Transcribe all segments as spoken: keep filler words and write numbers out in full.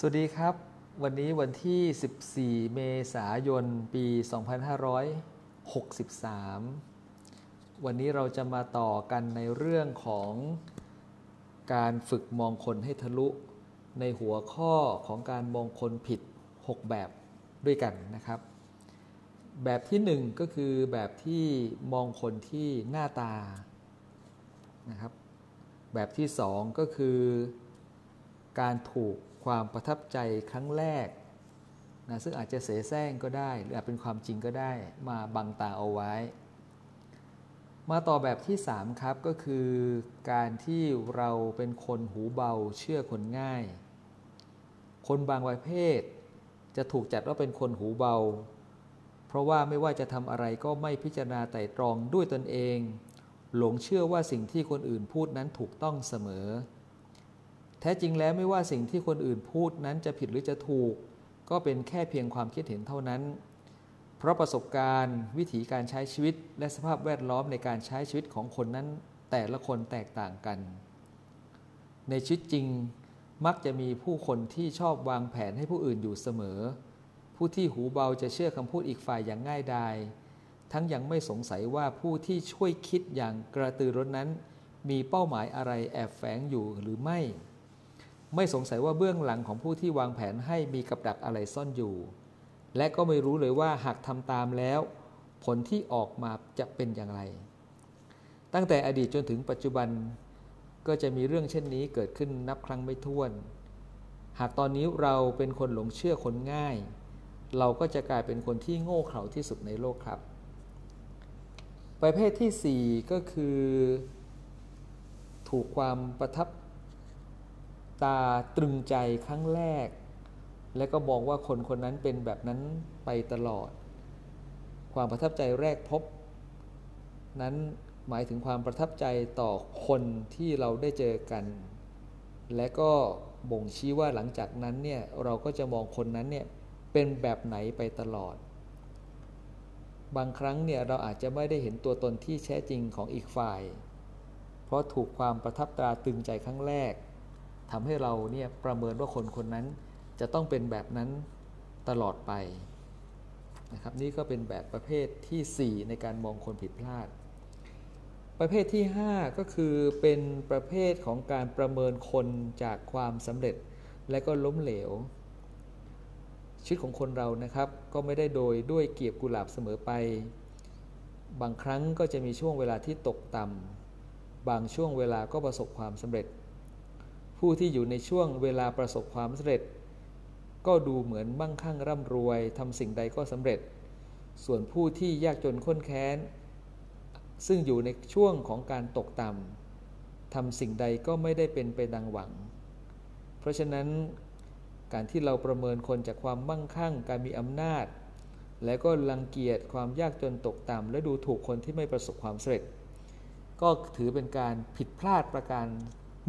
สวัสดีครับวันนี้วันที่สิบสี่เมษายนปีสองพันห้าร้อยหกสิบสามวันนี้เราจะมาต่อกันในเรื่องของการฝึกมองคนให้ทะลุในหัวข้อของการมองคนผิดหกแบบด้วยกันนะครับแบบที่หนึ่งก็คือแบบที่มองคนที่หน้าตานะครับแบบที่สองก็คือการถูกความประทับใจครั้งแรกนะซึ่งอาจจะเสแสร้งก็ได้หรืออาจเป็นความจริงก็ได้มาบังตาเอาไว้มาต่อแบบที่สามครับก็คือการที่เราเป็นคนหูเบาเชื่อคนง่ายคนบางประเภทจะถูกจัดว่าเป็นคนหูเบาเพราะว่าไม่ว่าจะทำอะไรก็ไม่พิจารณาไตร่ตรองด้วยตนเองหลงเชื่อว่าสิ่งที่คนอื่นพูดนั้นถูกต้องเสมอแท้จริงแล้วไม่ว่าสิ่งที่คนอื่นพูดนั้นจะผิดหรือจะถูกก็เป็นแค่เพียงความคิดเห็นเท่านั้นเพราะประสบการณ์วิถีการใช้ชีวิตและสภาพแวดล้อมในการใช้ชีวิตของคนนั้นแต่ละคนแตกต่างกันในชีวิตจริงมักจะมีผู้คนที่ชอบวางแผนให้ผู้อื่นอยู่เสมอผู้ที่หูเบาจะเชื่อคำพูดอีกฝ่ายอย่างง่ายดายทั้งยังไม่สงสัยว่าผู้ที่ช่วยคิดอย่างกระตือรือร้นนั้นมีเป้าหมายอะไรแอบแฝงอยู่หรือไม่ไม่สงสัยว่าเบื้องหลังของผู้ที่วางแผนให้มีกับดักอะไรซ่อนอยู่และก็ไม่รู้เลยว่าหากทำตามแล้วผลที่ออกมาจะเป็นอย่างไรตั้งแต่อดีตจนถึงปัจจุบันก็จะมีเรื่องเช่นนี้เกิดขึ้นนับครั้งไม่ถ้วนหากตอนนี้เราเป็นคนหลงเชื่อคนง่ายเราก็จะกลายเป็นคนที่โง่เขลาที่สุดในโลกครับประเภทที่สี่ก็คือถูกความประทับตาตรึงใจครั้งแรกและก็มองว่าคนคนนั้นเป็นแบบนั้นไปตลอดความประทับใจแรกพบนั้นหมายถึงความประทับใจต่อคนที่เราได้เจอกันและก็บ่งชี้ว่าหลังจากนั้นเนี่ยเราก็จะมองคนนั้นเนี่ยเป็นแบบไหนไปตลอดบางครั้งเนี่ยเราอาจจะไม่ได้เห็นตัวตนที่แท้จริงของอีกฝ่ายเพราะถูกความประทับตราตรึงใจครั้งแรกทำให้เราเนี่ยประเมินว่าคนคนนั้นจะต้องเป็นแบบนั้นตลอดไปนะครับนี่ก็เป็นแบบประเภทที่สี่ในการมองคนผิดพลาดประเภทที่ห้าก็คือเป็นประเภทของการประเมินคนจากความสำเร็จและก็ล้มเหลวชีวิตของคนเรานะครับก็ไม่ได้โดยด้วยเกียบกุหลาบเสมอไปบางครั้งก็จะมีช่วงเวลาที่ตกต่ำบางช่วงเวลาก็ประสบความสำเร็จผู้ที่อยู่ในช่วงเวลาประสบความสำเร็จก็ดูเหมือนมั่งคั่งร่ำรวยทำสิ่งใดก็สำเร็จส่วนผู้ที่ยากจนข้นแค้นซึ่งอยู่ในช่วงของการตกต่ำทำสิ่งใดก็ไม่ได้เป็นไปดังหวังเพราะฉะนั้นการที่เราประเมินคนจากความมั่งคั่งการมีอำนาจและก็รังเกียจความยากจนตกต่ำและดูถูกคนที่ไม่ประสบความสำเร็จก็ถือเป็นการผิดพลาดประการ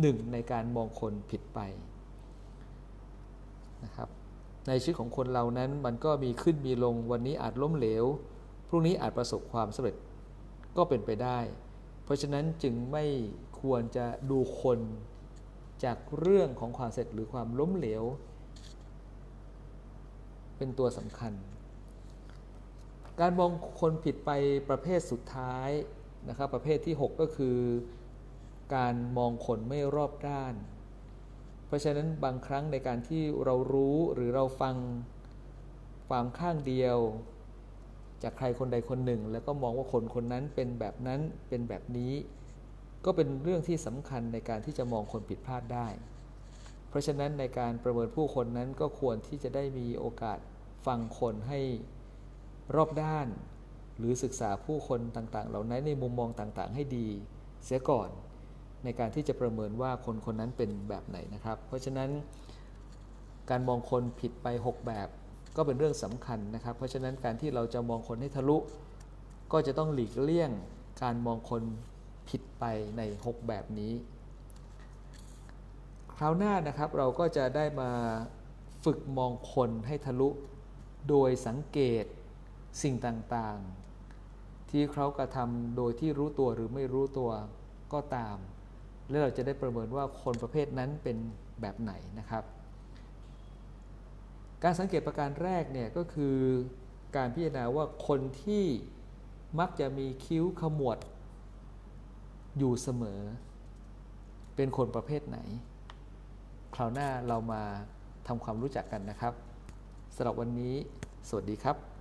หนึ่งในการมองคนผิดไปนะครับในชีวิตของคนเรานั้นมันก็มีขึ้นมีลงวันนี้อาจล้มเหลวพรุ่งนี้อาจประสบความสำเร็จก็เป็นไปได้เพราะฉะนั้นจึงไม่ควรจะดูคนจากเรื่องของความเสร็จหรือความล้มเหลวเป็นตัวสำคัญการมองคนผิดไปประเภทสุดท้ายนะครับประเภทที่หกก็คือการมองคนไม่รอบด้านเพราะฉะนั้นบางครั้งในการที่เรารู้หรือเราฟังความข้างเดียวจากใครคนใดคนหนึ่งแล้วก็มองว่าคนคนนั้นเป็นแบบนั้นเป็นแบบนี้ก็เป็นเรื่องที่สำคัญในการที่จะมองคนผิดพลาดได้เพราะฉะนั้นในการประเมินผู้คนนั้นก็ควรที่จะได้มีโอกาสฟังคนให้รอบด้านหรือศึกษาผู้คนต่างๆเหล่านั้นในมุมมองต่างๆให้ดีเสียก่อนในการที่จะประเมินว่าคนคนนั้นเป็นแบบไหนนะครับเพราะฉะนั้นการมองคนผิดไปหกแบบก็เป็นเรื่องสำคัญนะครับเพราะฉะนั้นการที่เราจะมองคนให้ทะลุก็จะต้องหลีกเลี่ยงการมองคนผิดไปในหกแบบนี้คราวหน้านะครับเราก็จะได้มาฝึกมองคนให้ทะลุโดยสังเกตสิ่งต่างๆที่เขากระทำโดยที่รู้ตัวหรือไม่รู้ตัวก็ตามและเราจะได้ประเมินว่าคนประเภทนั้นเป็นแบบไหนนะครับ การสังเกตประการแรกเนี่ยก็คือการพิจารณาว่าคนที่มักจะมีคิ้วขมวดอยู่เสมอเป็นคนประเภทไหนคราวหน้าเรามาทำความรู้จักกันนะครับสำหรับวันนี้สวัสดีครับ